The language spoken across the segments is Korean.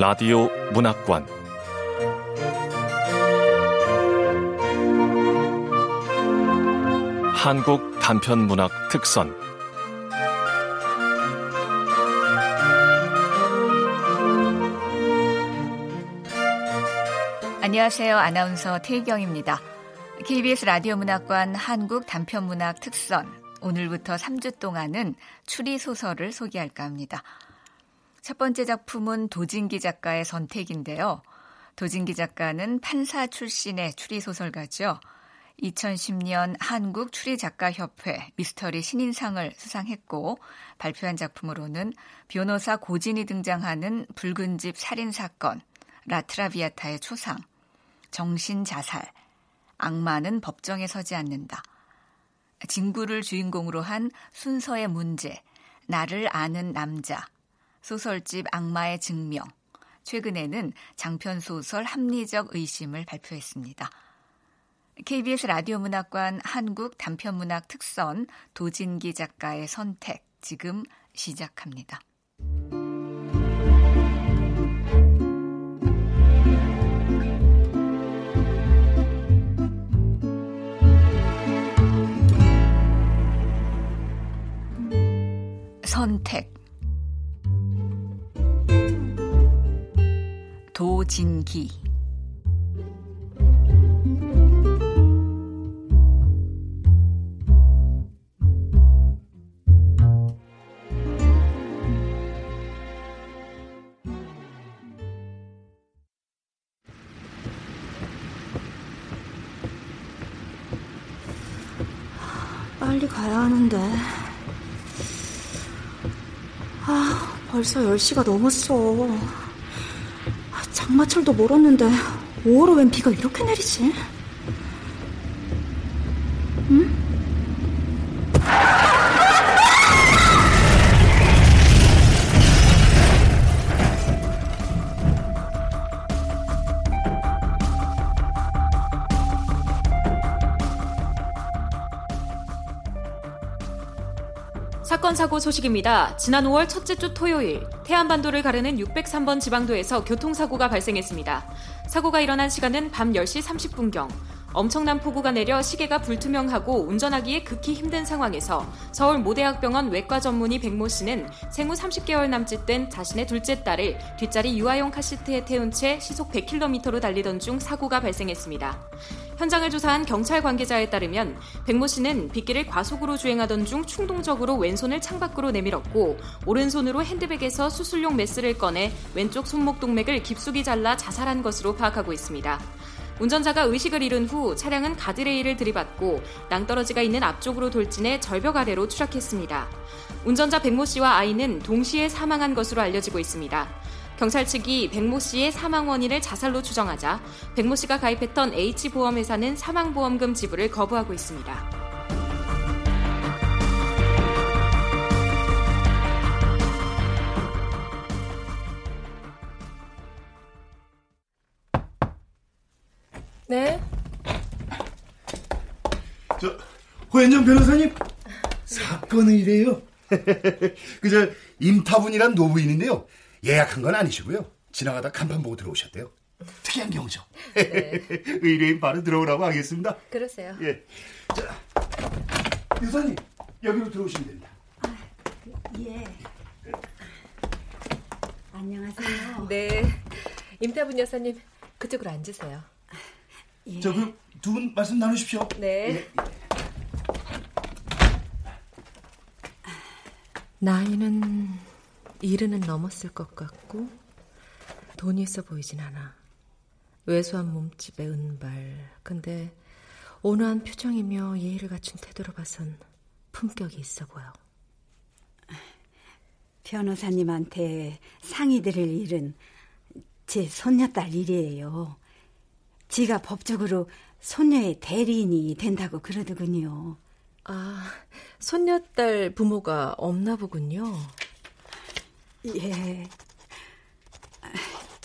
라디오 문학관 한국 단편문학 특선 안녕하세요. 아나운서 태경입니다. KBS 라디오 문학관 한국 단편문학 특선 오늘부터 3주 동안은 추리소설을 소개할까 합니다. 첫 번째 작품은 도진기 작가의 선택인데요. 도진기 작가는 판사 출신의 추리소설가죠. 2010년 한국추리작가협회 미스터리 신인상을 수상했고 발표한 작품으로는 변호사 고진이 등장하는 붉은집 살인사건, 라트라비아타의 초상, 정신자살, 악마는 법정에 서지 않는다, 진구를 주인공으로 한 순서의 문제, 나를 아는 남자, 소설집 악마의 증명, 최근에는 장편소설 합리적 의심을 발표했습니다. KBS 라디오 문학관 한국 단편문학 특선 도진기 작가의 선택, 지금 시작합니다. 선택. 도진기. 빨리 가야 하는데. 아, 벌써 10시가 넘었어. 장마철도 멀었는데 5월에 웬 비가 이렇게 내리지? 응? 사건 사고 소식입니다. 지난 5월 첫째 주 토요일 태안반도를 가르는 603번 지방도에서 교통사고가 발생했습니다. 사고가 일어난 시간은 밤 10시 30분경. 엄청난 폭우가 내려 시계가 불투명하고 운전하기에 극히 힘든 상황에서 서울 모대학병원 외과 전문의 백모 씨는 생후 30개월 남짓 된 자신의 둘째 딸을 뒷자리 유아용 카시트에 태운 채 시속 100km로 달리던 중 사고가 발생했습니다. 현장을 조사한 경찰 관계자에 따르면 백모 씨는 빗길을 과속으로 주행하던 중 충동적으로 왼손을 창밖으로 내밀었고 오른손으로 핸드백에서 수술용 메스를 꺼내 왼쪽 손목 동맥을 깊숙이 잘라 자살한 것으로 파악하고 있습니다. 운전자가 의식을 잃은 후 차량은 가드레일을 들이받고 낭떠러지가 있는 앞쪽으로 돌진해 절벽 아래로 추락했습니다. 운전자 백모 씨와 아이는 동시에 사망한 것으로 알려지고 있습니다. 경찰 측이 백모 씨의 사망 원인을 자살로 추정하자 백모 씨가 가입했던 H보험회사는 사망보험금 지불을 거부하고 있습니다. 네? 저, 호연정 변호사님, 사건의뢰요. 그저 임타분이란 노부인인데요. 예약한 건 아니시고요. 지나가다 간판 보고 들어오셨대요. 특이한 경우죠. 네. 의뢰인 바로 들어오라고 하겠습니다. 그러세요. 예. 자, 여사님, 여기로 들어오시면 됩니다. 아, 예. 안녕하세요. 네. 임타분 여사님, 그쪽으로 앉으세요. 예. 저, 그럼 두 분 말씀 나누십시오. 네. 예. 나이는 70은 넘었을 것 같고 돈이 있어 보이진 않아. 왜소한 몸집에 은발, 근데 온화한 표정이며 예의를 갖춘 태도로 봐선 품격이 있어 보여. 변호사님한테 상의드릴 일은 제 손녀딸 일이에요. 지가 법적으로 손녀의 대리인이 된다고 그러더군요. 아, 손녀딸 부모가 없나 보군요. 예,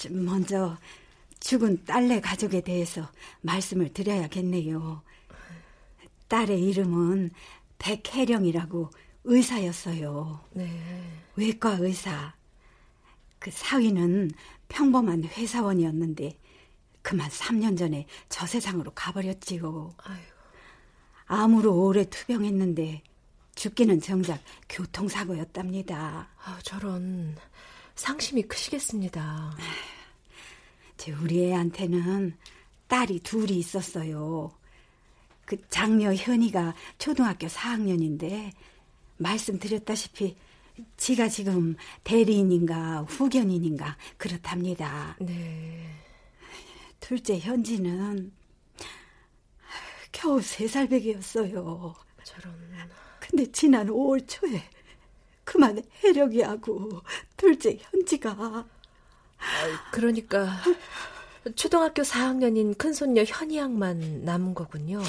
먼저 죽은 딸네 가족에 대해서 말씀을 드려야겠네요. 딸의 이름은 백혜령이라고 의사였어요. 네. 외과 의사. 그 사위는 평범한 회사원이었는데 그만 3년 전에 저 세상으로 가버렸지요. 아이고. 암으로 오래 투병했는데 죽기는 정작 교통사고였답니다. 아, 저런, 상심이 크시겠습니다. 제 우리 애한테는 딸이 둘이 있었어요. 그 장녀 현희가 초등학교 4학년인데 말씀드렸다시피 지가 지금 대리인인가 후견인인가 그렇답니다. 네. 둘째 현지는 겨우 3살배기였어요. 저런. 근데 지난 5월 초에 그만 혜령이하고 둘째 현지가. 그러니까 초등학교 4학년인 큰손녀 현희양만 남은 거군요.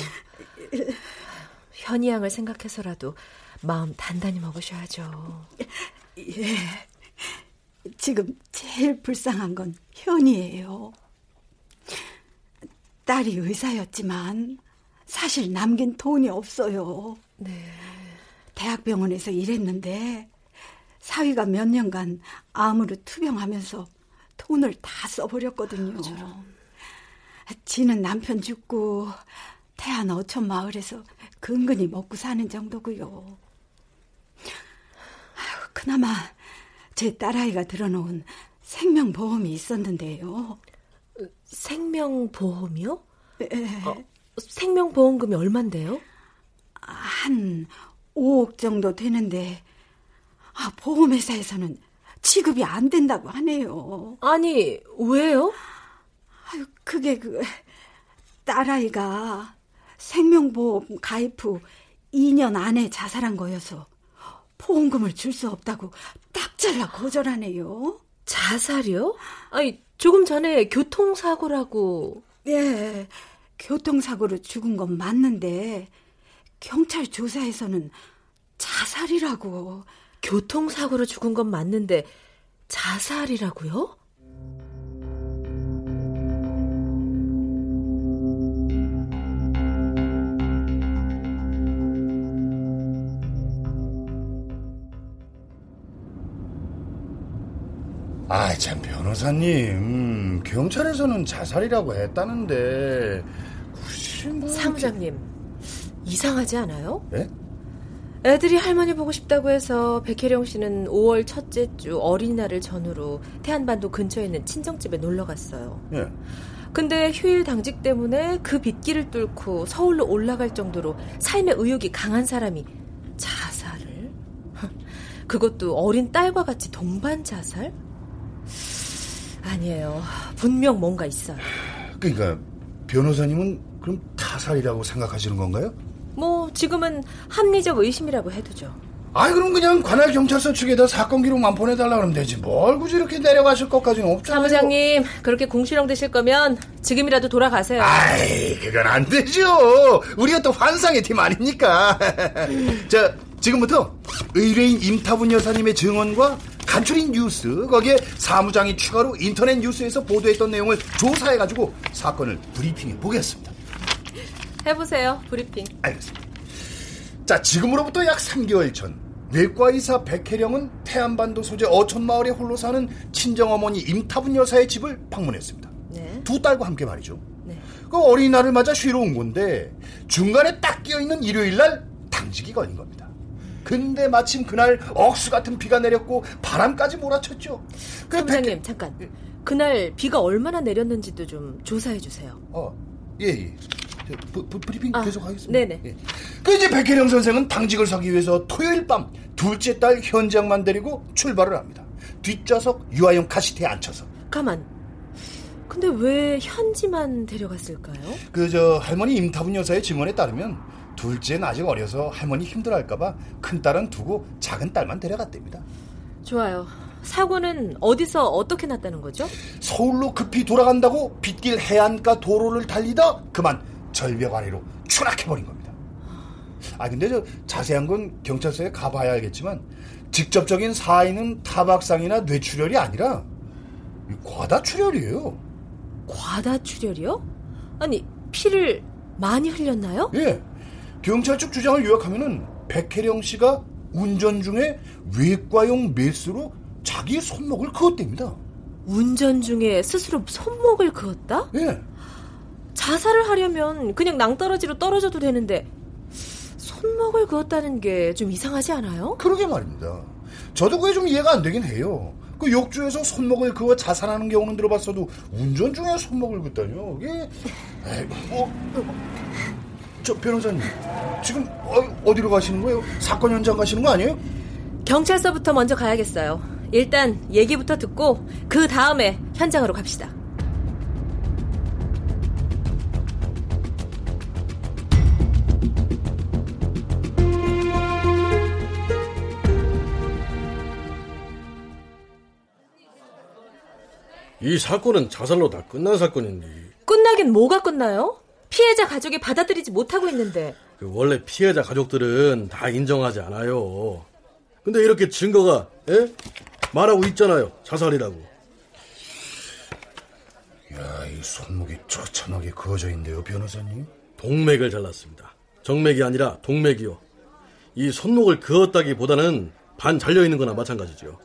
현희양을 생각해서라도 마음 단단히 먹으셔야죠. 예. 지금 제일 불쌍한 건 현이예요. 딸이 의사였지만 사실 남긴 돈이 없어요. 네. 대학병원에서 일했는데 사위가 몇 년간 암으로 투병하면서 돈을 다 써버렸거든요. 지는 남편 죽고 태안 어촌 마을에서 근근히 먹고 사는 정도고요. 그나마 제 딸아이가 들어놓은 생명보험이 있었는데요. 생명보험이요? 네. 생명보험금이 얼만데요? 한 5억 정도 되는데 보험회사에서는 지급이 안 된다고 하네요. 아니, 왜요? 그게 딸아이가 생명보험 가입 후 2년 안에 자살한 거여서 보험금을 줄 수 없다고 딱 잘라 거절하네요. 자살이요? 아니, 조금 전에 교통사고라고. 네, 교통사고로 죽은 건 맞는데 경찰 조사에서는 자살이라고. 교통사고로 죽은 건 맞는데 자살이라고요? 아, 참 변호사님, 경찰에서는 자살이라고 했다는데 굳이 뭐... 사무장님, 이상하지 않아요? 네? 애들이 할머니 보고 싶다고 해서 백혜령 씨는 5월 첫째 주 어린이날을 전후로 태안반도 근처에 있는 친정집에 놀러갔어요. 네. 근데 휴일 당직 때문에 그 빗길을 뚫고 서울로 올라갈 정도로 삶의 의욕이 강한 사람이 자살을? 그것도 어린 딸과 같이 동반 자살? 아니에요. 분명 뭔가 있어요. 그러니까 변호사님은 그럼 타살이라고 생각하시는 건가요? 뭐 지금은 합리적 의심이라고 해두죠. 아이, 그럼 그냥 관할 경찰서 측에다 사건 기록만 보내달라 그러면 되지. 뭘 굳이 이렇게 내려가실 것까지는 없잖아요. 사무장님, 그렇게 공실형 되실 거면 지금이라도 돌아가세요. 아이, 그건 안 되죠. 우리가 또 환상의 팀 아닙니까? 자, 지금부터 의뢰인 임타분 여사님의 증언과 간추린 뉴스, 거기에 사무장이 추가로 인터넷 뉴스에서 보도했던 내용을 조사해가지고 사건을 브리핑해 보겠습니다. 해보세요, 브리핑. 알겠습니다. 자, 지금으로부터 약 3개월 전 뇌과의사 백혜령은 태안반도 소재 어촌마을에 홀로 사는 친정어머니 임타분 여사의 집을 방문했습니다. 네. 두 딸과 함께 말이죠. 네. 그 어린이날을 맞아 쉬러 온 건데 중간에 딱 끼어있는 일요일날 당직이 걸린 겁니다. 근데 마침 그날 억수 같은 비가 내렸고 바람까지 몰아쳤죠. 사무장님, 잠깐. 그날 비가 얼마나 내렸는지도 좀 조사해 주세요. 예. 브리핑 계속하겠습니다. 네네. 예. 그 이제 백혜령 선생은 당직을 서기 위해서 토요일 밤 둘째 딸 현장만 데리고 출발을 합니다. 뒷좌석 유아용 카시트에 앉혀서. 가만. 근데 왜 현지만 데려갔을까요? 할머니 임타분 여사의 증언에 따르면 둘째는 아직 어려서 할머니 힘들어할까봐 큰딸은 두고 작은 딸만 데려갔답니다. 좋아요. 사고는 어디서 어떻게 났다는 거죠? 서울로 급히 돌아간다고 빗길 해안가 도로를 달리다 그만 절벽 아래로 추락해버린 겁니다. 근데 자세한 건 경찰서에 가봐야 알겠지만 직접적인 사인은 타박상이나 뇌출혈이 아니라 과다출혈이에요. 과다출혈이요? 아니, 피를 많이 흘렸나요? 예. 경찰 측 주장을 요약하면은 백혜령 씨가 운전 중에 외과용 메스로 자기 손목을 그었답니다. 운전 중에 스스로 손목을 그었다? 예. 자살을 하려면 그냥 낭떠러지로 떨어져도 되는데 손목을 그었다는 게 좀 이상하지 않아요? 그러게 말입니다. 저도 그게 좀 이해가 안 되긴 해요. 그 욕조에서 손목을 그어 자살하는 경우는 들어봤어도 운전 중에 손목을 그었다뇨. 이게 저 변호사님 지금 어디로 가시는 거예요? 사건 현장 가시는 거 아니에요? 경찰서부터 먼저 가야겠어요. 일단 얘기부터 듣고 그 다음에 현장으로 갑시다. 이 사건은 자살로 다 끝난 사건인데. 끝나긴 뭐가 끝나요? 피해자 가족이 받아들이지 못하고 있는데. 원래 피해자 가족들은 다 인정하지 않아요. 근데 이렇게 증거가 말하고 있잖아요. 자살이라고. 야, 이 손목이 처참하게 그어져 있는데요, 변호사님. 동맥을 잘랐습니다. 정맥이 아니라 동맥이요. 이 손목을 그었다기보다는 반 잘려있는 거나 마찬가지죠.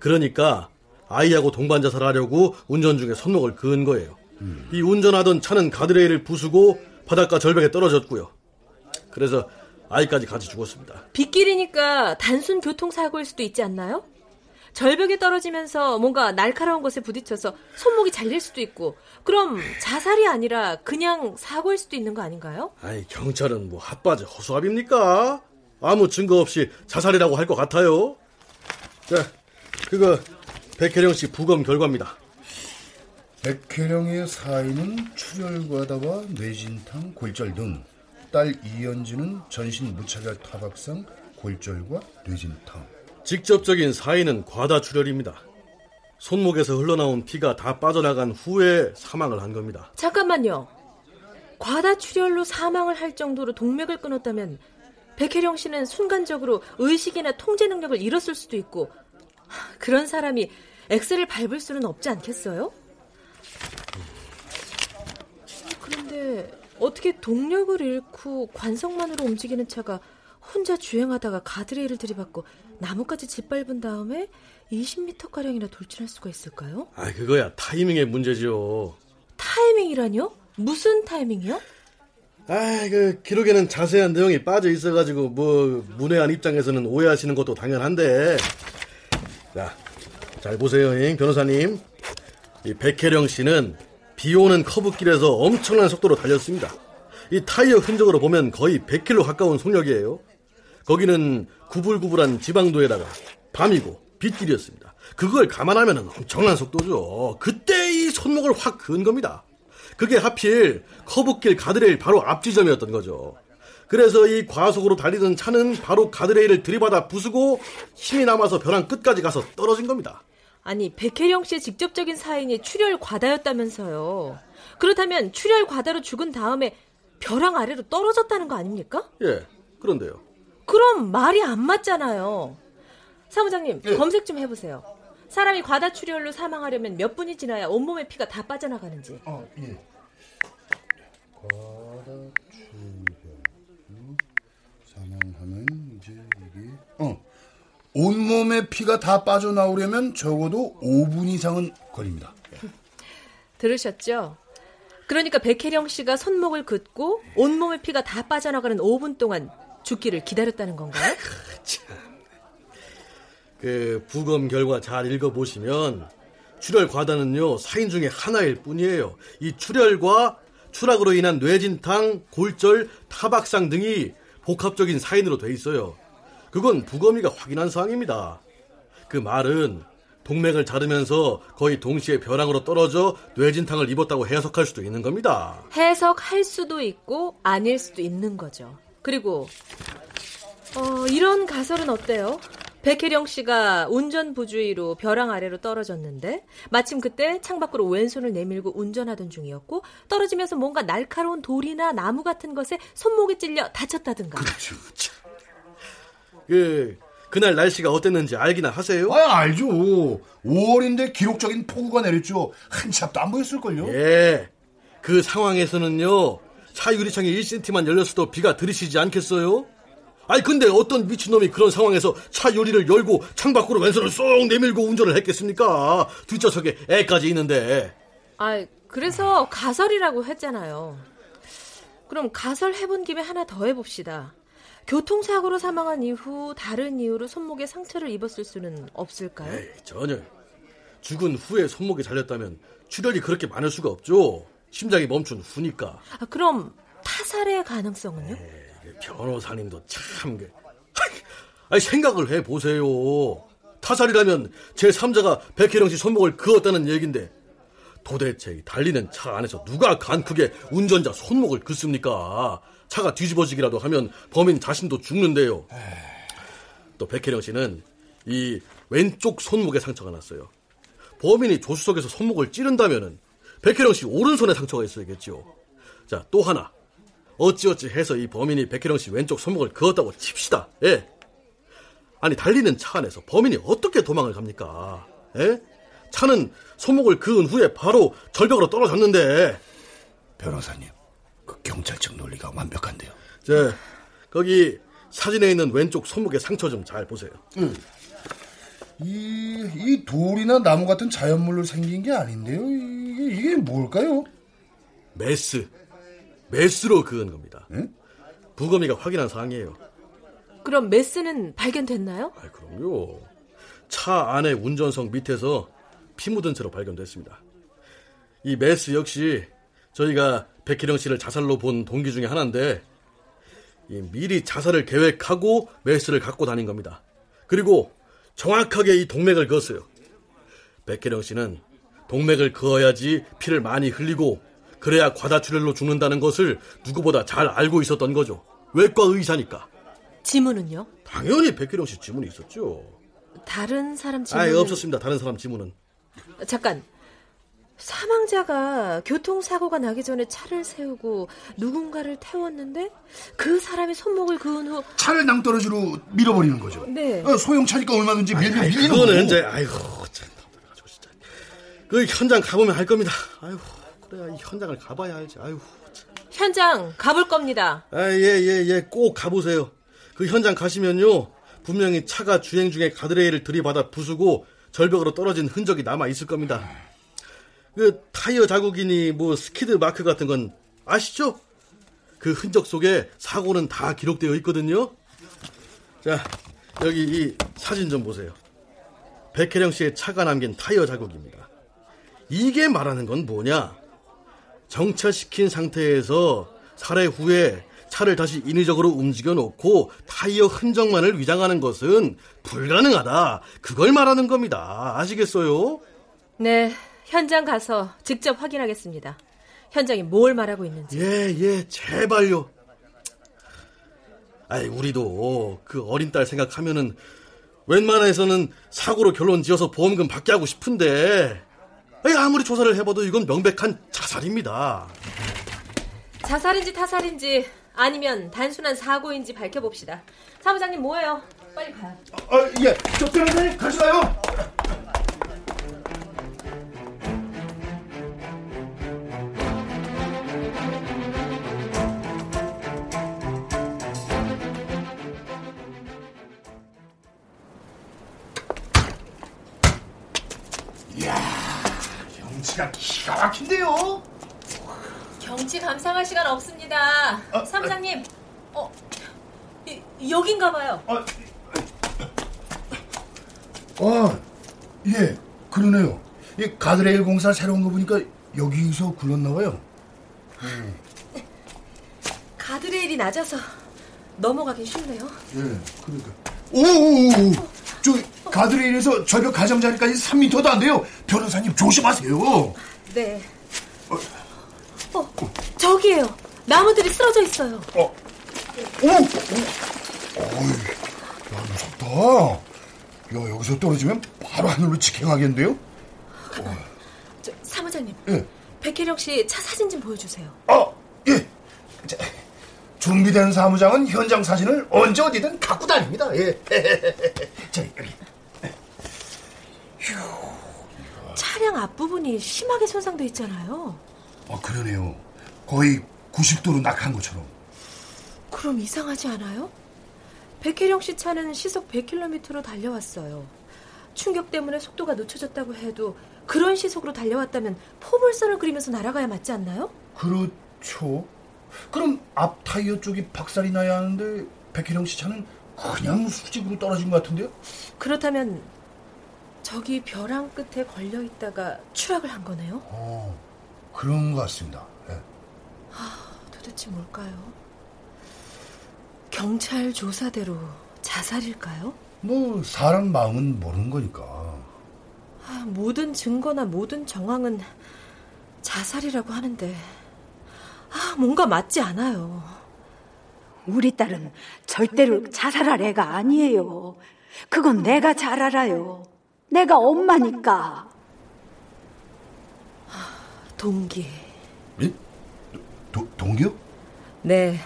그러니까 아이하고 동반자살하려고 운전 중에 손목을 그은 거예요. 이 운전하던 차는 가드레일을 부수고 바닷가 절벽에 떨어졌고요. 그래서 아이까지 같이 죽었습니다. 빗길이니까 단순 교통사고일 수도 있지 않나요? 절벽에 떨어지면서 뭔가 날카로운 것에 부딪혀서 손목이 잘릴 수도 있고, 그럼 자살이 아니라 그냥 사고일 수도 있는 거 아닌가요? 아니, 경찰은 뭐 핫바지 허수아비입니까? 아무 증거 없이 자살이라고 할 것 같아요. 자, 그거 백혜령 씨 부검 결과입니다. 백혜령의 사인은 출혈과다와 뇌진탕, 골절 등, 딸 이현진은 전신 무차별 타박상, 골절과 뇌진탕. 직접적인 사인은 과다 출혈입니다. 손목에서 흘러나온 피가 다 빠져나간 후에 사망을 한 겁니다. 잠깐만요. 과다 출혈로 사망을 할 정도로 동맥을 끊었다면 백혜령 씨는 순간적으로 의식이나 통제 능력을 잃었을 수도 있고, 그런 사람이 엑스를 밟을 수는 없지 않겠어요? 그런데 어떻게 동력을 잃고 관성만으로 움직이는 차가 혼자 주행하다가 가드레일을 들이받고 나뭇가지 짓밟은 다음에 20m가량이나 돌진할 수가 있을까요? 아, 그거야 타이밍의 문제죠. 타이밍이라뇨? 무슨 타이밍이요? 아, 그 기록에는 자세한 내용이 빠져 있어가지고 뭐 문외한 입장에서는 오해하시는 것도 당연한데. 자, 잘 보세요, 변호사님. 이 백혜령 씨는 비 오는 커브길에서 엄청난 속도로 달렸습니다. 이 타이어 흔적으로 보면 거의 100km 가까운 속력이에요. 거기는 구불구불한 지방도에다가 밤이고 빗길이었습니다. 그걸 감안하면 엄청난 속도죠. 그때 이 손목을 확 그은 겁니다. 그게 하필 커브길 가드레일 바로 앞 지점이었던 거죠. 그래서 이 과속으로 달리던 차는 바로 가드레일을 들이받아 부수고 힘이 남아서 벼랑 끝까지 가서 떨어진 겁니다. 아니, 백혜령 씨의 직접적인 사인이 출혈 과다였다면서요. 그렇다면 출혈 과다로 죽은 다음에 벼랑 아래로 떨어졌다는 거 아닙니까? 예, 그런데요. 그럼 말이 안 맞잖아요. 사무장님, 예. 검색 좀 해보세요. 사람이 과다 출혈로 사망하려면 몇 분이 지나야 온몸에 피가 다 빠져나가는지. 예. 과다 출혈로 사망하면 이제 이게... 온몸에 피가 다 빠져나오려면 적어도 5분 이상은 걸립니다. 들으셨죠? 그러니까 백혜령 씨가 손목을 긋고 온몸에 피가 다 빠져나가는 5분 동안 죽기를 기다렸다는 건가요? 참. 그 부검 결과 잘 읽어보시면 출혈 과다는요, 사인 중에 하나일 뿐이에요. 이 출혈과 추락으로 인한 뇌진탕, 골절, 타박상 등이 복합적인 사인으로 돼 있어요. 그건 부검이가 확인한 사항입니다. 그 말은 동맥을 자르면서 거의 동시에 벼랑으로 떨어져 뇌진탕을 입었다고 해석할 수도 있는 겁니다. 해석할 수도 있고 아닐 수도 있는 거죠. 그리고 이런 가설은 어때요? 백혜령 씨가 운전 부주의로 벼랑 아래로 떨어졌는데 마침 그때 창밖으로 왼손을 내밀고 운전하던 중이었고 떨어지면서 뭔가 날카로운 돌이나 나무 같은 것에 손목이 찔려 다쳤다든가. 그렇죠. 그날 날씨가 어땠는지 알기나 하세요? 아, 알죠. 5월인데 기록적인 폭우가 내렸죠. 한 찹도 안 보였을걸요? 예. 그 상황에서는요, 차 유리창이 1cm만 열렸어도 비가 들이치지 않겠어요? 아니 근데 어떤 미친놈이 그런 상황에서 차 유리를 열고 창밖으로 왼손을 쏙 내밀고 운전을 했겠습니까? 뒷좌석에 애까지 있는데. 아, 그래서 가설이라고 했잖아요. 그럼 가설 해본 김에 하나 더 해봅시다. 교통사고로 사망한 이후 다른 이유로 손목에 상처를 입었을 수는 없을까요? 에이, 전혀. 죽은 후에 손목이 잘렸다면 출혈이 그렇게 많을 수가 없죠. 심장이 멈춘 후니까. 아, 그럼 타살의 가능성은요? 에이, 변호사님도 참... 아니, 생각을 해보세요. 타살이라면 제3자가 백혜령 씨 손목을 그었다는 얘긴데 도대체 달리는 차 안에서 누가 간크게 운전자 손목을 긋습니까? 차가 뒤집어지기라도 하면 범인 자신도 죽는데요. 또 백혜령 씨는 이 왼쪽 손목에 상처가 났어요. 범인이 조수석에서 손목을 찌른다면은 백혜령 씨 오른손에 상처가 있어야겠죠. 자, 또 하나. 어찌어찌 해서 이 범인이 백혜령 씨 왼쪽 손목을 그었다고 칩시다. 예. 아니, 달리는 차 안에서 범인이 어떻게 도망을 갑니까? 예? 차는 손목을 그은 후에 바로 절벽으로 떨어졌는데. 변호사님, 그 경찰청 논리가 완벽한데요. 자, 거기 사진에 있는 왼쪽 손목의 상처 좀 잘 보세요. 이 돌이나 나무 같은 자연물로 생긴 게 아닌데요. 이게 뭘까요? 메스로 그은 겁니다. 응? 부검이가 확인한 사항이에요. 그럼 메스는 발견됐나요? 아, 그럼요. 차 안에 운전석 밑에서 피 묻은 채로 발견됐습니다. 이 메스 역시 저희가 백혜령 씨를 자살로 본 동기 중에 하나인데 이 미리 자살을 계획하고 메스를 갖고 다닌 겁니다. 그리고 정확하게 이 동맥을 그었어요. 백혜령 씨는 동맥을 그어야지 피를 많이 흘리고 그래야 과다출혈로 죽는다는 것을 누구보다 잘 알고 있었던 거죠. 외과 의사니까. 지문은요? 당연히 백혜령 씨 지문이 있었죠. 다른 사람 지문은? 아예 없었습니다. 다른 사람 지문은. 잠깐, 사망자가 교통사고가 나기 전에 차를 세우고 누군가를 태웠는데 그 사람이 손목을 그은 후 차를 낭떠러지로 밀어버리는 거죠. 네. 소형차니까 얼마든지 밀리는 거고. 그거는 이제 진짜. 그 현장 가보면 알 겁니다. 아이고, 그래야 이 현장을 가봐야 알지. 아이고. 참. 현장 가볼 겁니다. 아, 예, 꼭 가보세요. 그 현장 가시면요 분명히 차가 주행 중에 가드레일을 들이받아 부수고 절벽으로 떨어진 흔적이 남아있을 겁니다. 그 타이어 자국이니 뭐 스키드 마크 같은 건 아시죠? 그 흔적 속에 사고는 다 기록되어 있거든요. 자, 여기 이 사진 좀 보세요. 백혜령 씨의 차가 남긴 타이어 자국입니다. 이게 말하는 건 뭐냐? 정차시킨 상태에서 살해 후에 차를 다시 인위적으로 움직여 놓고 타이어 흔적만을 위장하는 것은 불가능하다. 그걸 말하는 겁니다. 아시겠어요? 네, 현장 가서 직접 확인하겠습니다. 현장이 뭘 말하고 있는지. 예, 제발요. 아이, 우리도 그 어린 딸 생각하면은 웬만해서는 사고로 결론 지어서 보험금 받게 하고 싶은데 아무리 조사를 해봐도 이건 명백한 자살입니다. 자살인지 타살인지 아니면 단순한 사고인지 밝혀봅시다. 사무장님 뭐예요? 빨리 가요. 예, 저 변호사님 가시나요? 이야, 경치가 기가 막힌데요. 경치 감상할 시간 없습니다. 사무장님, 여긴가 봐요. 예, 그러네요. 이 가드레일 공사 새로운 거 보니까 여기서 굴렀나 봐요. 가드레일이 낮아서 넘어가긴 쉽네요. 예, 그러니까. 오, 저기 가드레일에서 절벽 가장자리까지 3m도 안 돼요. 변호사님 조심하세요. 네. 저기에요. 나무들이 쓰러져 있어요. 야, 무섭다. 야, 여기서 떨어지면 바로 하늘로 직행하겠는데요? 사무장님, 예. 백혜령 씨 차 사진 좀 보여주세요. 예. 자, 준비된 사무장은 현장 사진을 언제 어디든 갖고 다닙니다. 예. 자, 여기. 휴. 차량 앞부분이 심하게 손상돼 있잖아요. 그러네요. 거의 90도로 낙한 것처럼. 그럼 이상하지 않아요? 백혜령 씨 차는 시속 100km로 달려왔어요. 충격 때문에 속도가 늦춰졌다고 해도 그런 시속으로 달려왔다면 포물선을 그리면서 날아가야 맞지 않나요? 그렇죠. 그럼 앞 타이어 쪽이 박살이 나야 하는데 백혜령 씨 차는 그냥 수직으로 떨어진 것 같은데요? 그렇다면 저기 벼랑 끝에 걸려있다가 추락을 한 거네요? 그런 것 같습니다. 네. 도대체 뭘까요? 경찰 조사대로 자살일까요? 뭐 사람 마음은 모르는 거니까. 모든 증거나 모든 정황은 자살이라고 하는데 뭔가 맞지 않아요. 우리 딸은 절대로 자살할 애가 아니에요. 그건 내가 잘 알아요. 내가 엄마니까. 동기. 예? 동기요? 네.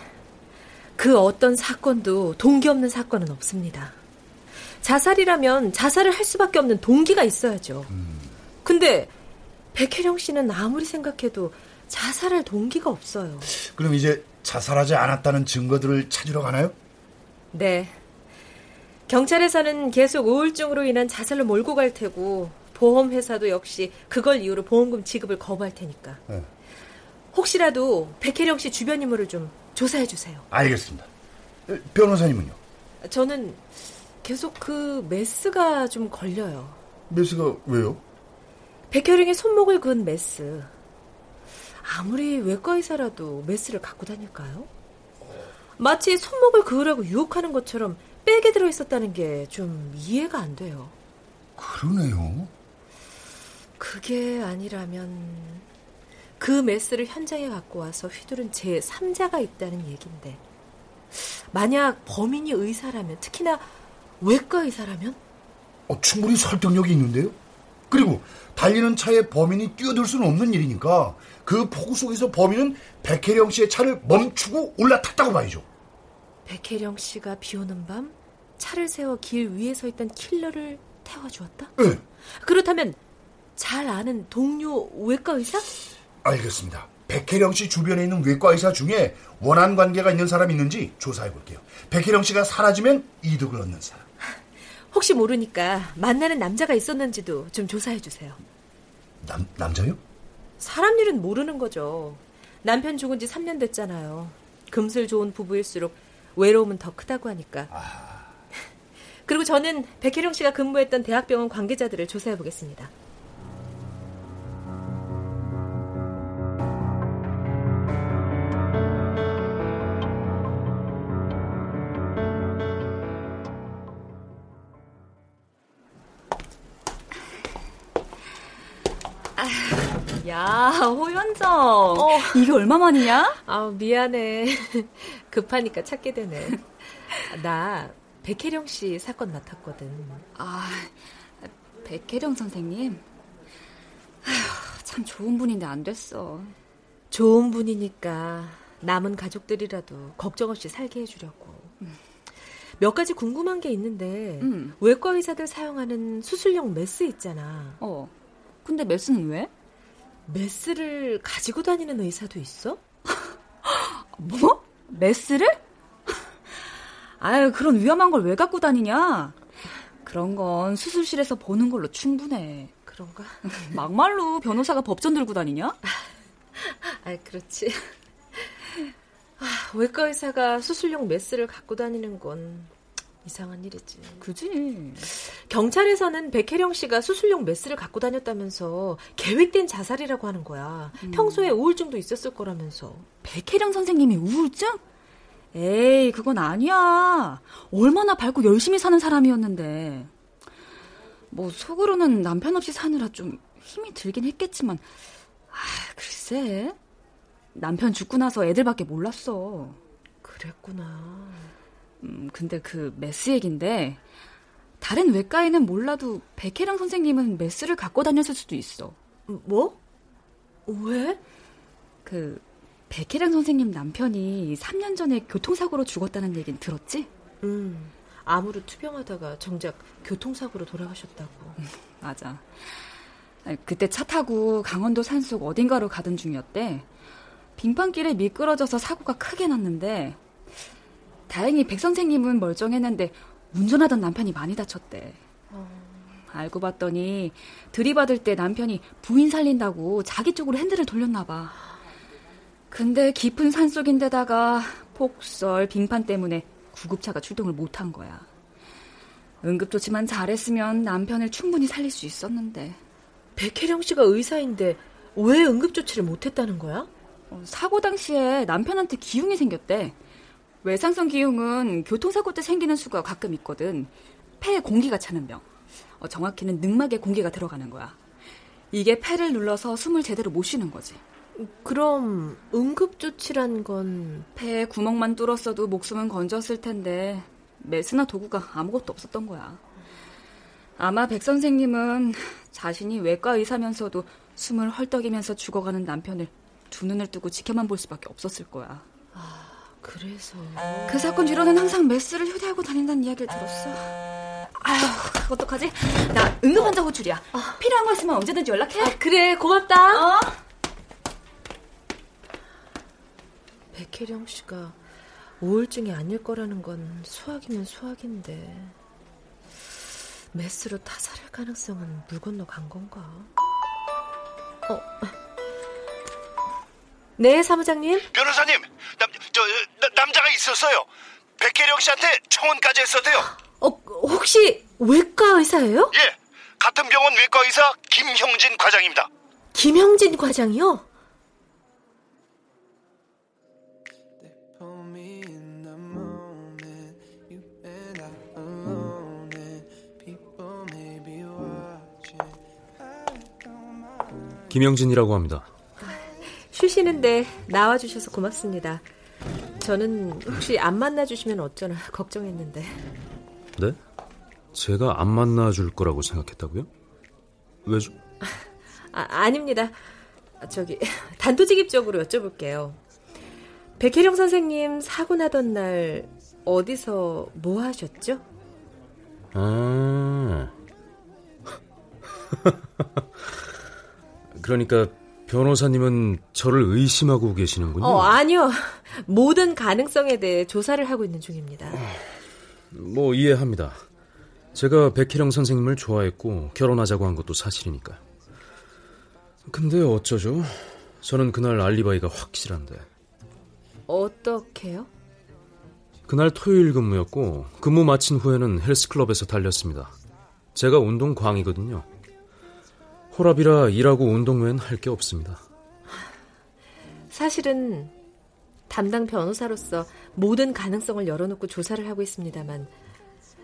그 어떤 사건도 동기 없는 사건은 없습니다. 자살이라면 자살을 할 수밖에 없는 동기가 있어야죠. 근데 백혜령 씨는 아무리 생각해도 자살할 동기가 없어요. 그럼 이제 자살하지 않았다는 증거들을 찾으러 가나요? 네. 경찰에서는 계속 우울증으로 인한 자살로 몰고 갈 테고 보험회사도 역시 그걸 이유로 보험금 지급을 거부할 테니까. 네. 혹시라도 백혜령 씨 주변 인물을 좀 조사해 주세요. 알겠습니다. 변호사님은요? 저는 계속 그 메스가 좀 걸려요. 메스가 왜요? 백혜령이 손목을 그은 메스. 아무리 외과의사라도 메스를 갖고 다닐까요? 마치 손목을 그으라고 유혹하는 것처럼 백에 들어있었다는 게 좀 이해가 안 돼요. 그러네요. 그게 아니라면 그 메스를 현장에 갖고 와서 휘두른 제3자가 있다는 얘긴데, 만약 범인이 의사라면, 특히나 외과의사라면? 충분히 설득력이 있는데요. 그리고 달리는 차에 범인이 뛰어들 수는 없는 일이니까 그 폭우 속에서 범인은 백혜령 씨의 차를 멈추고 올라탔다고 봐야죠. 백혜령 씨가 비오는 밤 차를 세워 길 위에 서 있던 킬러를 태워주었다? 네. 그렇다면 잘 아는 동료 외과의사? 알겠습니다. 백혜령 씨 주변에 있는 외과의사 중에 원한 관계가 있는 사람이 있는지 조사해볼게요. 백혜령 씨가 사라지면 이득을 얻는 사람. 혹시 모르니까 만나는 남자가 있었는지도 좀 조사해주세요. 남자요? 사람 일은 모르는 거죠. 남편 죽은 지 3년 됐잖아요. 금슬 좋은 부부일수록 외로움은 더 크다고 하니까. 그리고 저는 백혜령 씨가 근무했던 대학병원 관계자들을 조사해보겠습니다. 야, 호연정. 이게 얼마만이냐? 미안해. 급하니까 찾게 되네. 나 백혜령 씨 사건 맡았거든. 백혜령 선생님? 아휴, 참 좋은 분인데 안 됐어. 좋은 분이니까 남은 가족들이라도 걱정 없이 살게 해주려고. 몇 가지 궁금한 게 있는데 외과 의사들 사용하는 수술용 메스 있잖아. 근데 메스는 왜? 메스를 가지고 다니는 의사도 있어? 뭐? 메스를? 아유, 그런 위험한 걸 왜 갖고 다니냐? 그런 건 수술실에서 보는 걸로 충분해. 그런가? 막말로 변호사가 법전 들고 다니냐? 그렇지. 외과 의사가 수술용 메스를 갖고 다니는 건 이상한 일이지. 그지. 경찰에서는 백혜령 씨가 수술용 메스를 갖고 다녔다면서 계획된 자살이라고 하는 거야. 평소에 우울증도 있었을 거라면서. 백혜령 선생님이 우울증? 에이, 그건 아니야. 얼마나 밝고 열심히 사는 사람이었는데. 뭐 속으로는 남편 없이 사느라 좀 힘이 들긴 했겠지만 글쎄. 남편 죽고 나서 애들밖에 몰랐어. 그랬구나. 근데 그 메스 얘긴데 다른 외과에는 몰라도 백혜령 선생님은 메스를 갖고 다녔을 수도 있어. 뭐? 왜? 그 백혜령 선생님 남편이 3년 전에 교통사고로 죽었다는 얘긴 들었지? 암으로 투병하다가 정작 교통사고로 돌아가셨다고. 맞아. 그때 차 타고 강원도 산속 어딘가로 가던 중이었대. 빙판길에 미끄러져서 사고가 크게 났는데 다행히 백 선생님은 멀쩡했는데 운전하던 남편이 많이 다쳤대. 알고 봤더니 들이받을 때 남편이 부인 살린다고 자기 쪽으로 핸들을 돌렸나 봐. 근데 깊은 산속인데다가 폭설, 빙판 때문에 구급차가 출동을 못한 거야. 응급조치만 잘했으면 남편을 충분히 살릴 수 있었는데. 백혜령 씨가 의사인데 왜 응급조치를 못했다는 거야? 사고 당시에 남편한테 기흉이 생겼대. 외상성 기흉은 교통사고 때 생기는 수가 가끔 있거든. 폐에 공기가 차는 병. 정확히는 늑막에 공기가 들어가는 거야. 이게 폐를 눌러서 숨을 제대로 못 쉬는 거지. 그럼 응급조치란 건? 폐에 구멍만 뚫었어도 목숨은 건졌을 텐데 메스나 도구가 아무것도 없었던 거야. 아마 백 선생님은 자신이 외과 의사면서도 숨을 헐떡이면서 죽어가는 남편을 두 눈을 뜨고 지켜만 볼 수밖에 없었을 거야. 그래서 그 사건 뒤로는 항상 메스를 휴대하고 다닌다는 이야기를 들었어. 아휴, 어떡하지? 나 응급환자 호출이야. 필요한 거 있으면 언제든지 연락해. 그래, 고맙다. 백혜령 씨가 우울증이 아닐 거라는 건 수학이면 수학인데 메스로 타살할 가능성은 물 건너 간 건가? 네, 사무장님. 변호사님, 남자가 있었어요. 백혜령 씨한테 청혼까지 했었대요. 혹시 외과 의사예요? 예, 같은 병원 외과 의사 김형진 과장입니다. 김형진 과장이요? 김영진이라고 합니다. 쉬시는데 나와주셔서 고맙습니다. 저는 혹시 안 만나주시면 어쩌나 걱정했는데. 네? 제가 안 만나줄 거라고 생각했다고요? 왜죠? 아닙니다. 저기 단도직입적으로 여쭤볼게요. 백혜령 선생님 사고 나던 날 어디서 뭐 하셨죠? 그러니까 변호사님은 저를 의심하고 계시는군요. 아니요. 모든 가능성에 대해 조사를 하고 있는 중입니다. 뭐 이해합니다. 제가 백혜령 선생님을 좋아했고 결혼하자고 한 것도 사실이니까요. 근데 어쩌죠? 저는 그날 알리바이가 확실한데. 어떻게요? 그날 토요일 근무였고 근무 마친 후에는 헬스클럽에서 달렸습니다. 제가 운동 광이거든요. 호랍이라 일하고 운동 외엔 할 게 없습니다. 사실은 담당 변호사로서 모든 가능성을 열어놓고 조사를 하고 있습니다만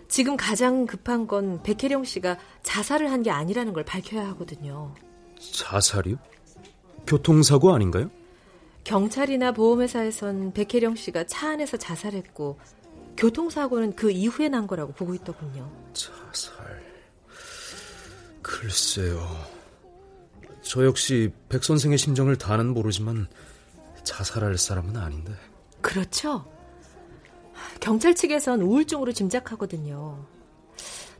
지금 가장 급한 건 백혜령 씨가 자살을 한 게 아니라는 걸 밝혀야 하거든요. 자살이요? 교통사고 아닌가요? 경찰이나 보험회사에선 백혜령 씨가 차 안에서 자살했고 교통사고는 그 이후에 난 거라고 보고 있더군요. 자살... 글쎄요... 저 역시 백 선생의 심정을 다는 모르지만 자살할 사람은 아닌데. 그렇죠. 경찰 측에선 우울증으로 짐작하거든요.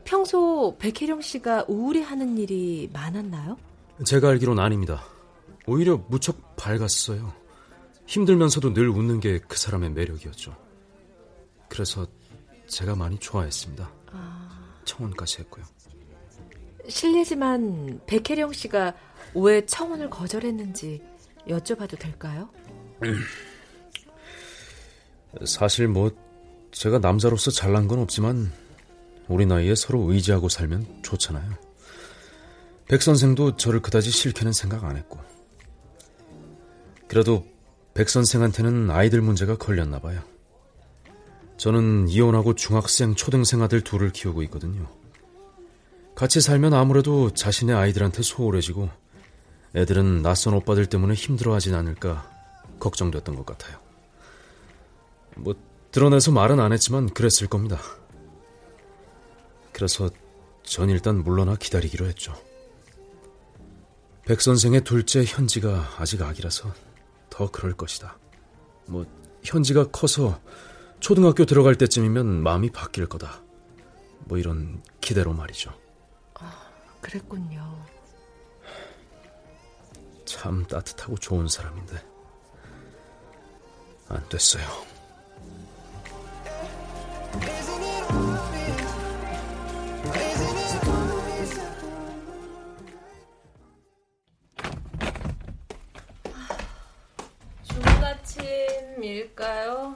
평소 백혜령 씨가 우울해하는 일이 많았나요? 제가 알기론 아닙니다. 오히려 무척 밝았어요. 힘들면서도 늘 웃는 게 그 사람의 매력이었죠. 그래서 제가 많이 좋아했습니다. 청혼까지 했고요. 실례지만 백혜령 씨가 왜 청혼을 거절했는지 여쭤봐도 될까요? 사실 제가 남자로서 잘난 건 없지만 우리 나이에 서로 의지하고 살면 좋잖아요. 백 선생도 저를 그다지 싫게는 생각 안 했고. 그래도 백 선생한테는 아이들 문제가 걸렸나 봐요. 저는 이혼하고 중학생, 초등생 아들 둘을 키우고 있거든요. 같이 살면 아무래도 자신의 아이들한테 소홀해지고 애들은 낯선 오빠들 때문에 힘들어하진 않을까 걱정됐던 것 같아요. 드러내서 말은 안 했지만 그랬을 겁니다. 그래서 전 일단 물러나 기다리기로 했죠. 백 선생의 둘째 현지가 아직 아기라서 더 그럴 것이다. 현지가 커서 초등학교 들어갈 때쯤이면 마음이 바뀔 거다. 이런 기대로 말이죠. 그랬군요. 참 따뜻하고 좋은 사람인데 안 됐어요. 아침일까요?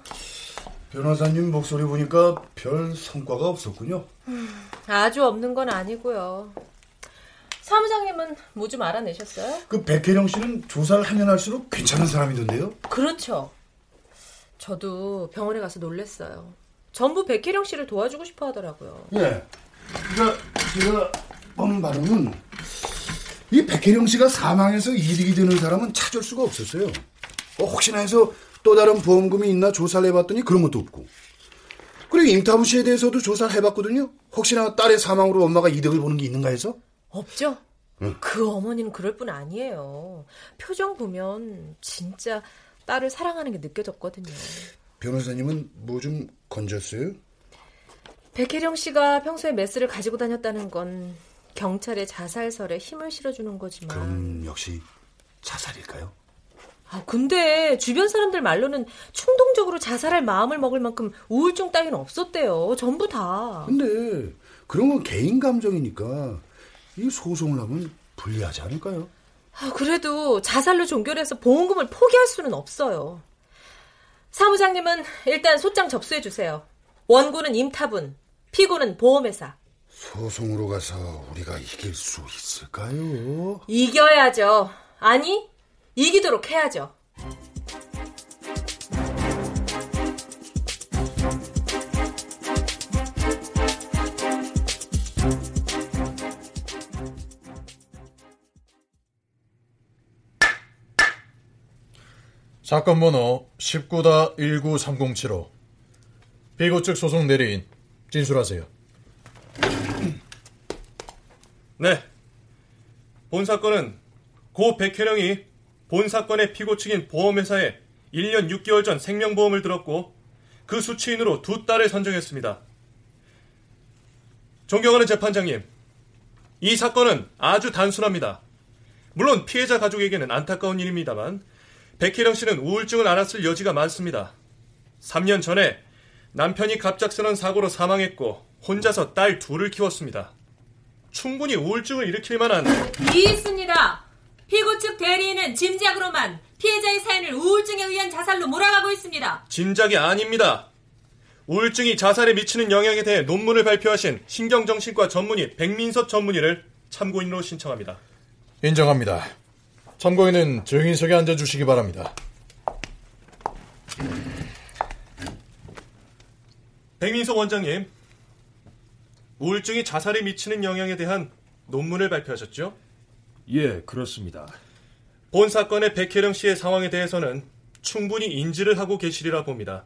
변호사님 목소리 보니까 별 성과가 없었군요. 아주 없는 건 아니고요. 사무장님은 뭐 좀 알아내셨어요? 그 백혜령 씨는 조사를 하면 할수록 괜찮은 사람이던데요? 그렇죠. 저도 병원에 가서 놀랬어요. 전부 백혜령 씨를 도와주고 싶어 하더라고요. 네. 제가 본 바로는 이 백혜령 씨가 사망해서 이득이 되는 사람은 찾을 수가 없었어요. 혹시나 해서 또 다른 보험금이 있나 조사를 해봤더니 그런 것도 없고. 그리고 임타분 씨에 대해서도 조사를 해봤거든요. 혹시나 딸의 사망으로 엄마가 이득을 보는 게 있는가 해서. 없죠. 응. 그 어머니는 그럴 뿐 아니에요. 표정 보면 진짜 딸을 사랑하는 게 느껴졌거든요. 변호사님은 뭐 좀 건졌어요? 백혜령 씨가 평소에 메스를 가지고 다녔다는 건 경찰의 자살설에 힘을 실어주는 거지만. 그럼 역시 자살일까요? 아, 근데 주변 사람들 말로는 충동적으로 자살할 마음을 먹을 만큼 우울증 따위는 없었대요. 전부 다. 근데 그런 건 개인 감정이니까 이 소송을 하면 불리하지 않을까요? 아, 그래도 자살로 종결해서 보험금을 포기할 수는 없어요. 사무장님은 일단 소장 접수해주세요. 원고는 임타분, 피고는 보험회사. 소송으로 가서 우리가 이길 수 있을까요? 이겨야죠. 아니, 이기도록 해야죠. 사건 번호 19-19307호. 피고 측 소송 내리인 진술하세요. 네. 본 사건은 고 백혜령이 본 사건의 피고 측인 보험회사에 1년 6개월 전 생명보험을 들었고 그 수취인으로 두 딸을 선정했습니다. 존경하는 재판장님, 이 사건은 아주 단순합니다. 물론 피해자 가족에게는 안타까운 일입니다만 백혜령 씨는 우울증을 앓았을 여지가 많습니다. 3년 전에 남편이 갑작스런 사고로 사망했고 혼자서 딸 둘을 키웠습니다. 충분히 우울증을 일으킬 만한 있습니다. 피고 측 대리인은 짐작으로만 피해자의 사연을 우울증에 의한 자살로 몰아가고 있습니다. 짐작이 아닙니다. 우울증이 자살에 미치는 영향에 대해 논문을 발표하신 신경정신과 전문의 백민섭 전문의를 참고인으로 신청합니다. 인정합니다. 참고인은 증인석에 앉아주시기 바랍니다. 백민석 원장님, 우울증이 자살에 미치는 영향에 대한 논문을 발표하셨죠? 예, 그렇습니다. 본 사건의 백혜령 씨의 상황에 대해서는 충분히 인지를 하고 계시리라 봅니다.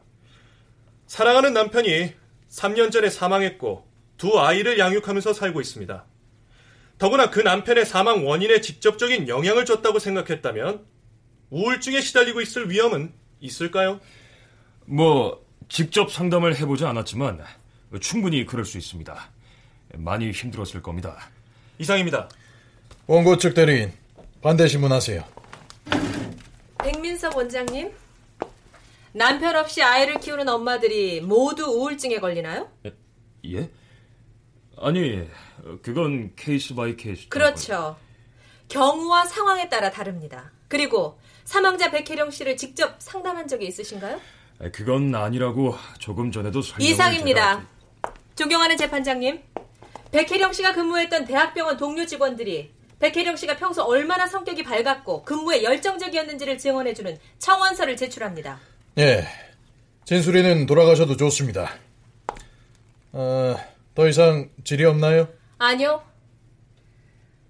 사랑하는 남편이 3년 전에 사망했고 두 아이를 양육하면서 살고 있습니다. 더구나 그 남편의 사망 원인에 직접적인 영향을 줬다고 생각했다면 우울증에 시달리고 있을 위험은 있을까요? 뭐 직접 상담을 해보지 않았지만 충분히 그럴 수 있습니다. 많이 힘들었을 겁니다. 이상입니다. 원고 측 대리인, 반대 신문하세요. 백민섭 원장님, 남편 없이 아이를 키우는 엄마들이 모두 우울증에 걸리나요? 예? 아니, 그건 케이스 바이 케이스. 그렇죠. 경우와 상황에 따라 다릅니다. 그리고 사망자 백혜령 씨를 직접 상담한 적이 있으신가요? 그건 아니라고 조금 전에도 설명을. 이상입니다. 제가... 존경하는 재판장님, 백혜령 씨가 근무했던 대학병원 동료 직원들이 백혜령 씨가 평소 얼마나 성격이 밝았고 근무에 열정적이었는지를 증언해주는 청원서를 제출합니다. 예, 진술인은 돌아가셔도 좋습니다. 더 이상 질의 없나요? 아니요.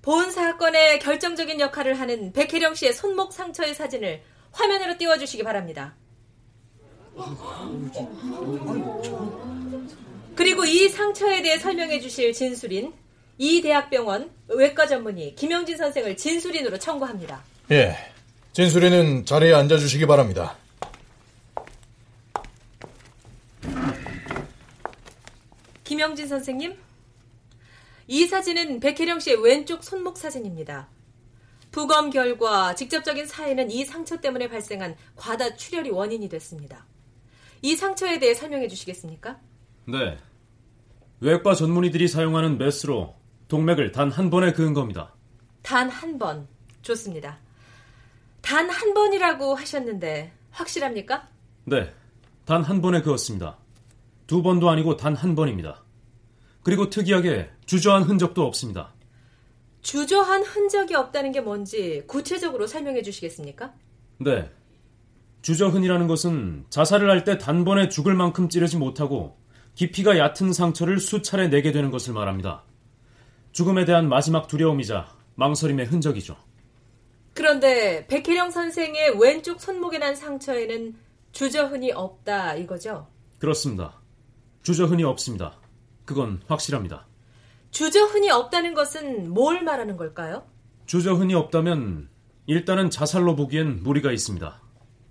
본 사건에 결정적인 역할을 하는 백혜령 씨의 손목 상처의 사진을 화면으로 띄워주시기 바랍니다. 그리고 이 상처에 대해 설명해 주실 진술인, 이 대학병원 외과 전문의 김형진 선생을 진술인으로 청구합니다. 예, 진술인은 자리에 앉아주시기 바랍니다. 김형진 선생님, 이 사진은 백혜령 씨의 왼쪽 손목 사진입니다. 부검 결과 직접적인 사인은 이 상처 때문에 발생한 과다 출혈이 원인이 됐습니다. 이 상처에 대해 설명해 주시겠습니까? 네. 외과 전문의들이 사용하는 메스로 동맥을 단 한 번에 그은 겁니다. 단 한 번. 좋습니다. 단 한 번이라고 하셨는데 확실합니까? 네, 단 한 번에 그었습니다. 두 번도 아니고 단 한 번입니다. 그리고 특이하게 주저한 흔적도 없습니다. 주저한 흔적이 없다는 게 뭔지 구체적으로 설명해 주시겠습니까? 네, 주저흔이라는 것은 자살을 할 때 단번에 죽을 만큼 찌르지 못하고 깊이가 얕은 상처를 수차례 내게 되는 것을 말합니다. 죽음에 대한 마지막 두려움이자 망설임의 흔적이죠. 그런데 백혜령 선생의 왼쪽 손목에 난 상처에는 주저흔이 없다 이거죠? 그렇습니다. 주저흔이 없습니다. 그건 확실합니다. 주저흔이 없다는 것은 뭘 말하는 걸까요? 주저흔이 없다면 일단은 자살로 보기엔 무리가 있습니다.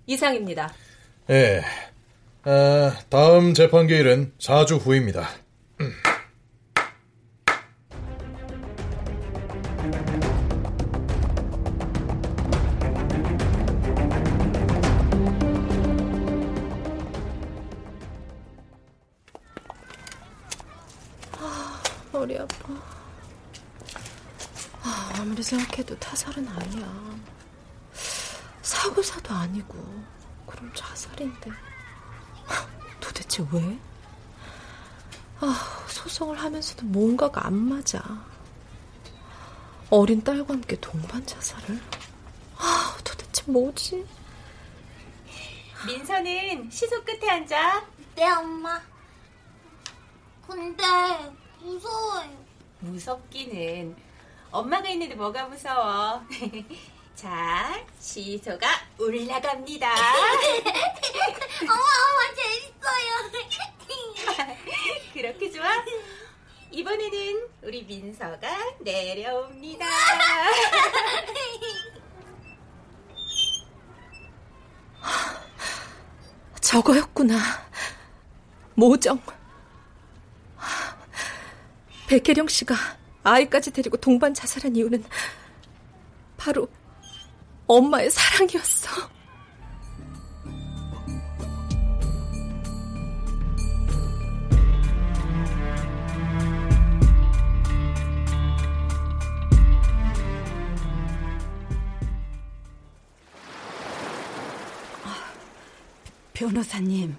이상입니다. 예, 다음 재판기일은 4주 후입니다. 머리 아파. 아무리 생각해도 타살은 아니야. 사고사도 아니고 그럼 자살인데 도대체 왜? 소송을 하면서도 뭔가가 안 맞아. 어린 딸과 함께 동반 자살을? 도대체 뭐지? 민서는 시소 끝에 앉아. 네, 엄마. 근데 무서워요. 무섭기는. 엄마가 있는데 뭐가 무서워. 자, 시소가 올라갑니다. 엄마 재밌어요. 그렇게 좋아? 이번에는 우리 민서가 내려옵니다. 저거였구나. 모정. 백혜령 씨가 아이까지 데리고 동반 자살한 이유는 바로 엄마의 사랑이었어. 변호사님,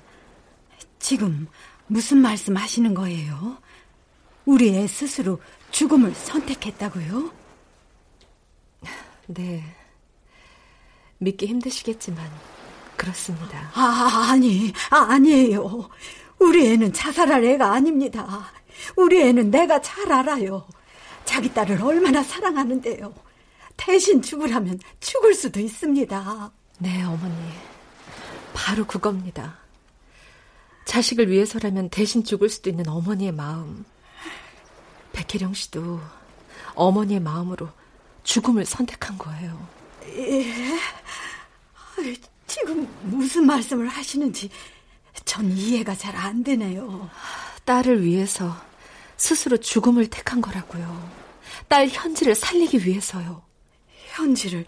지금 무슨 말씀 하시는 거예요? 우리 애 스스로 죽음을 선택했다고요? 네, 믿기 힘드시겠지만 그렇습니다. 아니에요. 우리 애는 자살할 애가 아닙니다. 우리 애는 내가 잘 알아요. 자기 딸을 얼마나 사랑하는데요. 대신 죽으라면 죽을 수도 있습니다. 네, 어머니. 바로 그겁니다. 자식을 위해서라면 대신 죽을 수도 있는 어머니의 마음. 백혜령 씨도 어머니의 마음으로 죽음을 선택한 거예요. 예? 지금 무슨 말씀을 하시는지 전 이해가 잘 안 되네요. 딸을 위해서 스스로 죽음을 택한 거라고요. 딸 현지를 살리기 위해서요. 현지를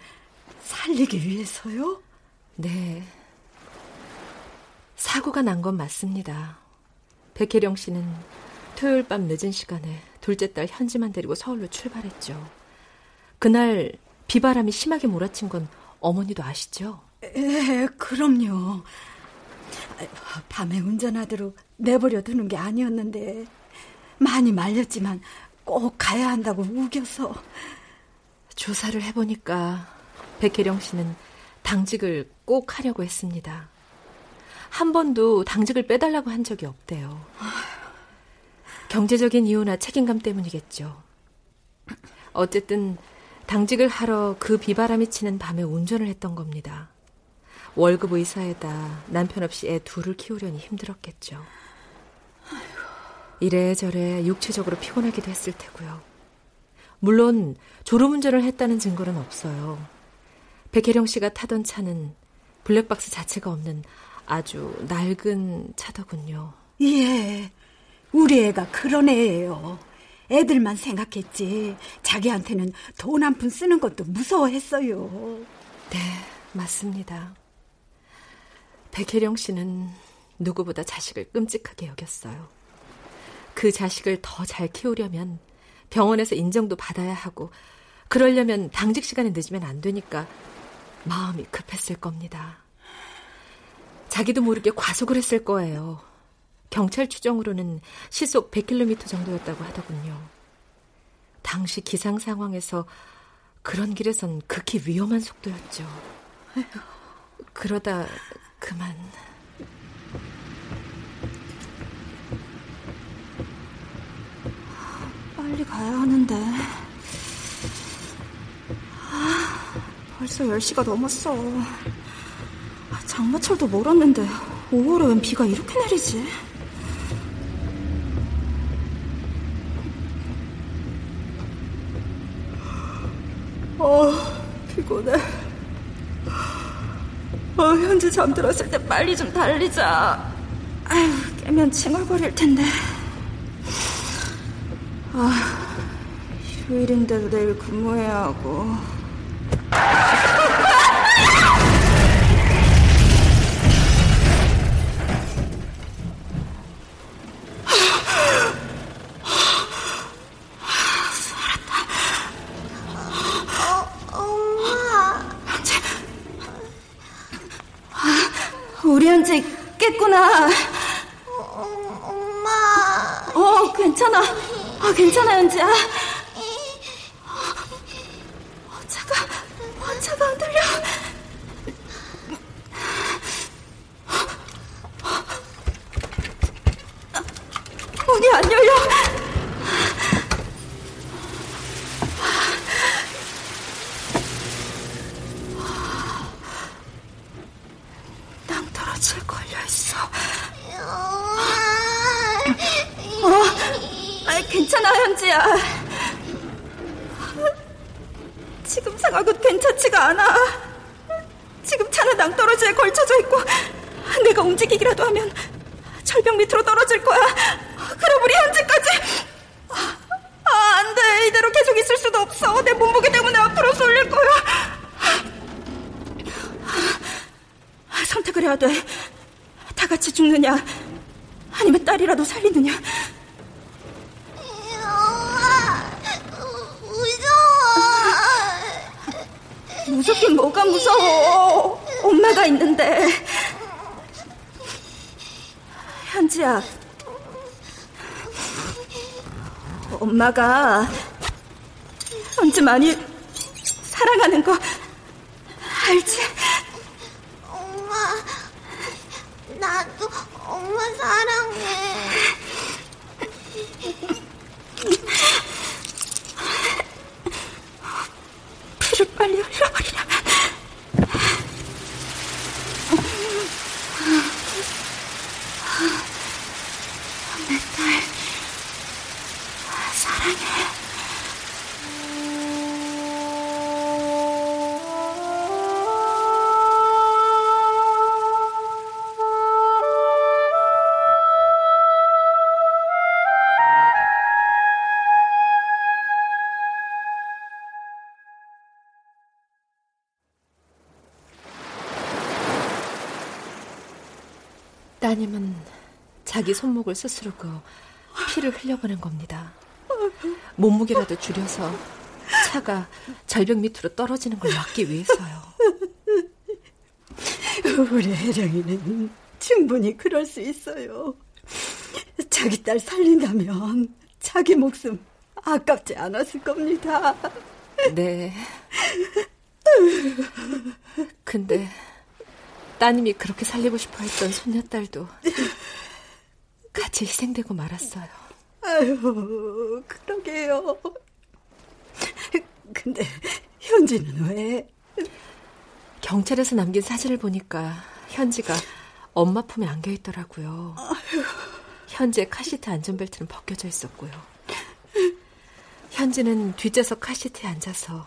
살리기 위해서요? 네. 사고가 난 건 맞습니다. 백혜령 씨는 토요일 밤 늦은 시간에 둘째 딸 현지만 데리고 서울로 출발했죠. 그날 비바람이 심하게 몰아친 건 어머니도 아시죠? 예, 그럼요. 밤에 운전하도록 내버려 두는 게 아니었는데 많이 말렸지만 꼭 가야 한다고 우겨서. 조사를 해보니까 백혜령 씨는 당직을 꼭 하려고 했습니다. 한 번도 당직을 빼달라고 한 적이 없대요. 경제적인 이유나 책임감 때문이겠죠. 어쨌든 당직을 하러 그 비바람이 치는 밤에 운전을 했던 겁니다. 월급 의사에다 남편 없이 애 둘을 키우려니 힘들었겠죠. 이래저래 육체적으로 피곤하기도 했을 테고요. 물론 졸음운전을 했다는 증거는 없어요. 백혜령 씨가 타던 차는 블랙박스 자체가 없는 아주 낡은 차더군요. 예, 우리 애가 그런 애예요. 애들만 생각했지 자기한테는 돈 한 푼 쓰는 것도 무서워했어요. 네, 맞습니다. 백혜령 씨는 누구보다 자식을 끔찍하게 여겼어요. 그 자식을 더 잘 키우려면 병원에서 인정도 받아야 하고 그러려면 당직 시간에 늦으면 안 되니까 마음이 급했을 겁니다. 자기도 모르게 과속을 했을 거예요. 경찰 추정으로는 시속 100km 정도였다고 하더군요. 당시 기상 상황에서 그런 길에선 극히 위험한 속도였죠. 그러다 그만... 빨리 가야 하는데... 벌써 10시가 넘었어. 장마철도 멀었는데 5월에 웬 비가 이렇게 내리지? 피곤해. 현지 잠들었을 때 빨리 좀 달리자. 아휴, 깨면 칭얼거릴 텐데. 휴일인데도 내일 근무해야 하고. 우리 현지 깼구나. 엄마. 괜찮아. 괜찮아, 현지야. 차가 안 들려. 문이 안 열려. 걸려있어. 괜찮아, 현지야. 지금 상황은 괜찮지가 않아. 지금 차는 낭떠러지에 걸쳐져 있고 내가 움직이기라도 하면 절벽 밑으로 떨어질 거야. 그럼 우리 현지까지. 안 돼. 이대로 계속 있을 수도 없어. 내 몸무게 때문에 앞으로 쏠릴 거야. 선택을 해야 돼. 다 같이 죽느냐, 아니면 딸이라도 살리느냐. 무서워. 무섭긴 뭐가 무서워. 엄마가 있는데. 현지야, 엄마가 현지 많이 사랑하는 거 알지? 나도 엄마 사랑해. 피를 빨리 흘려버리라. 내 딸 사랑해. 따님은 자기 손목을 스스로 그 피를 흘려보낸 겁니다. 몸무게라도 줄여서 차가 절벽 밑으로 떨어지는 걸 막기 위해서요. 우리 혜령이는 충분히 그럴 수 있어요. 자기 딸 살린다면 자기 목숨 아깝지 않았을 겁니다. 네. 근데 따님이 그렇게 살리고 싶어했던 손녀딸도 같이 희생되고 말았어요. 아유, 그러게요. 근데 현지는 왜? 경찰에서 남긴 사진을 보니까 현지가 엄마 품에 안겨있더라고요. 현지의 카시트 안전벨트는 벗겨져 있었고요. 현지는 뒷좌석 카시트에 앉아서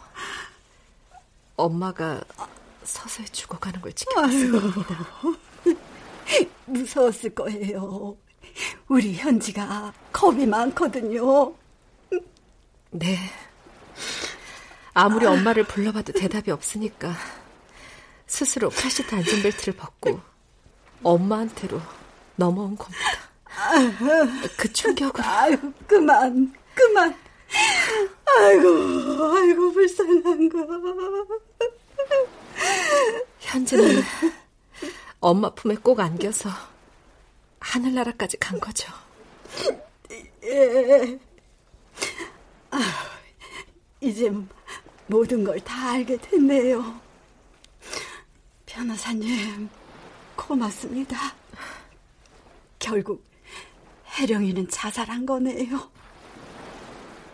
엄마가 서서히 죽어가는 걸 지켜봤을 겁니다. 무서웠을 거예요. 우리 현지가 겁이 많거든요. 네. 아무리 엄마를 불러봐도 대답이 없으니까 스스로 카시트 안전벨트를 벗고 엄마한테로 넘어온 겁니다. 그 충격으로. 아유, 그만. 아이고, 불쌍한 거. 현지는 엄마 품에 꼭 안겨서 하늘나라까지 간 거죠. 예. 아, 이제 모든 걸 다 알게 됐네요. 변호사님, 고맙습니다. 결국 혜령이는 자살한 거네요.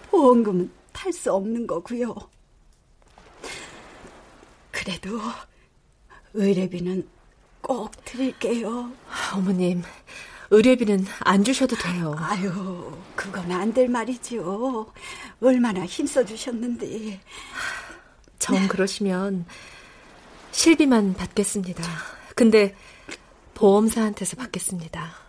보험금은 탈 수 없는 거고요. 그래도 의료비는 꼭 드릴게요. 어머님, 의료비는 안 주셔도 돼요. 아유, 그건 안 될 말이지요. 얼마나 힘써주셨는데. 정 그러시면 실비만 받겠습니다. 근데 보험사한테서 받겠습니다.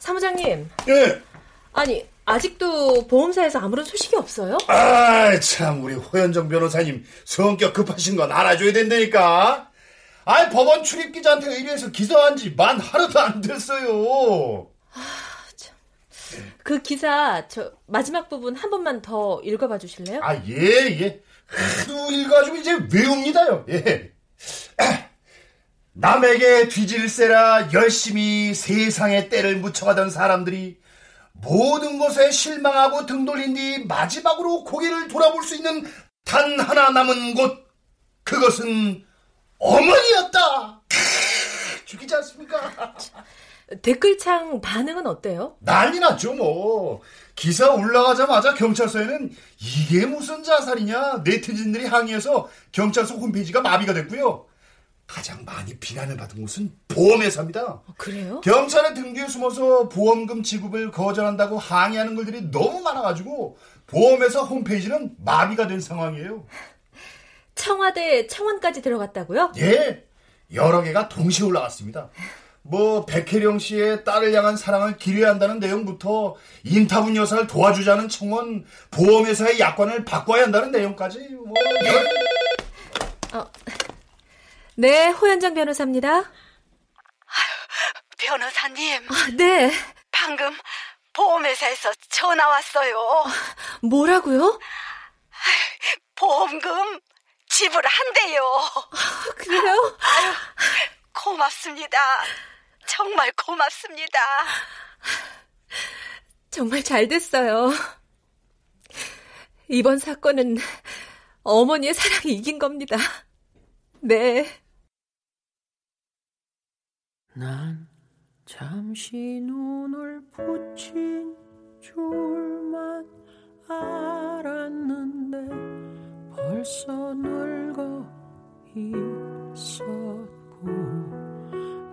사무장님. 예. 아니, 아직도 보험사에서 아무런 소식이 없어요? 아, 참 우리 호연정 변호사님 성격 급하신 건 알아줘야 된다니까. 아이, 법원 출입기자한테 의뢰해서 기사한 지 만 하루도 안 됐어요. 아, 참. 그 기사 저 마지막 부분 한 번만 더 읽어봐 주실래요? 아, 예. 하도 읽어가지고 이제 외웁니다요. 예. 남에게 뒤질세라 열심히 세상에 때를 묻혀가던 사람들이 모든 것에 실망하고 등 돌린 뒤 마지막으로 고개를 돌아볼 수 있는 단 하나 남은 곳, 그것은 어머니였다. 죽이지 않습니까? 댓글창 반응은 어때요? 난리 났죠 뭐. 기사 올라가자마자 경찰서에는 이게 무슨 자살이냐 네티즌들이 항의해서 경찰서 홈페이지가 마비가 됐고요. 가장 많이 비난을 받은 곳은 보험회사입니다. 그래요? 경찰의 등 뒤에 숨어서 보험금 지급을 거절한다고 항의하는 글들이 너무 많아가지고 보험회사 홈페이지는 마비가 된 상황이에요. 청와대 청원까지 들어갔다고요? 예, 여러 개가 동시에 올라갔습니다. 뭐 백혜령 씨의 딸을 향한 사랑을 기려야 한다는 내용부터 임타분 여사를 도와주자는 청원, 보험회사의 약관을 바꿔야 한다는 내용까지. 뭐. 네, 호연정 변호사입니다. 아유, 변호사님. 아, 네. 방금 보험회사에서 전화 왔어요. 뭐라고요? 아유, 보험금 지불한대요. 아, 그래요? 아유, 고맙습니다. 정말 고맙습니다. 정말 잘 됐어요. 이번 사건은 어머니의 사랑이 이긴 겁니다. 네. 난 잠시 눈을 붙인 줄만 알았는데 벌써 늙어 있었고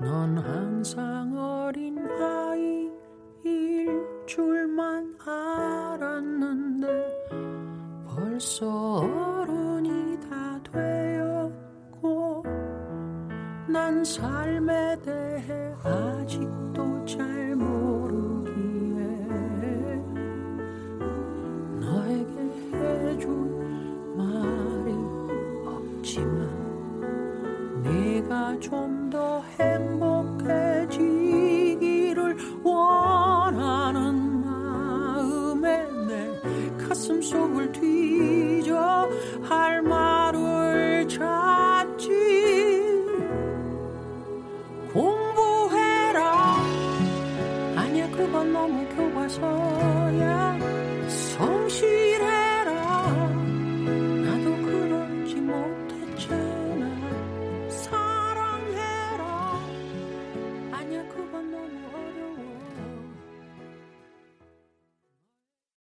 넌 항상 어린 아이일 줄만 알았는데 벌써 어른이 다 되었고 난 삶에 대해 아직도 잘 모르기에 너에게 해줄 말이 없지만 네가 좀 더 행복해지기를 원하는 마음에 내 가슴 속을 뒤져 할 말을 찾지. 공부해라. 아니야, 그건 너무 교과서야.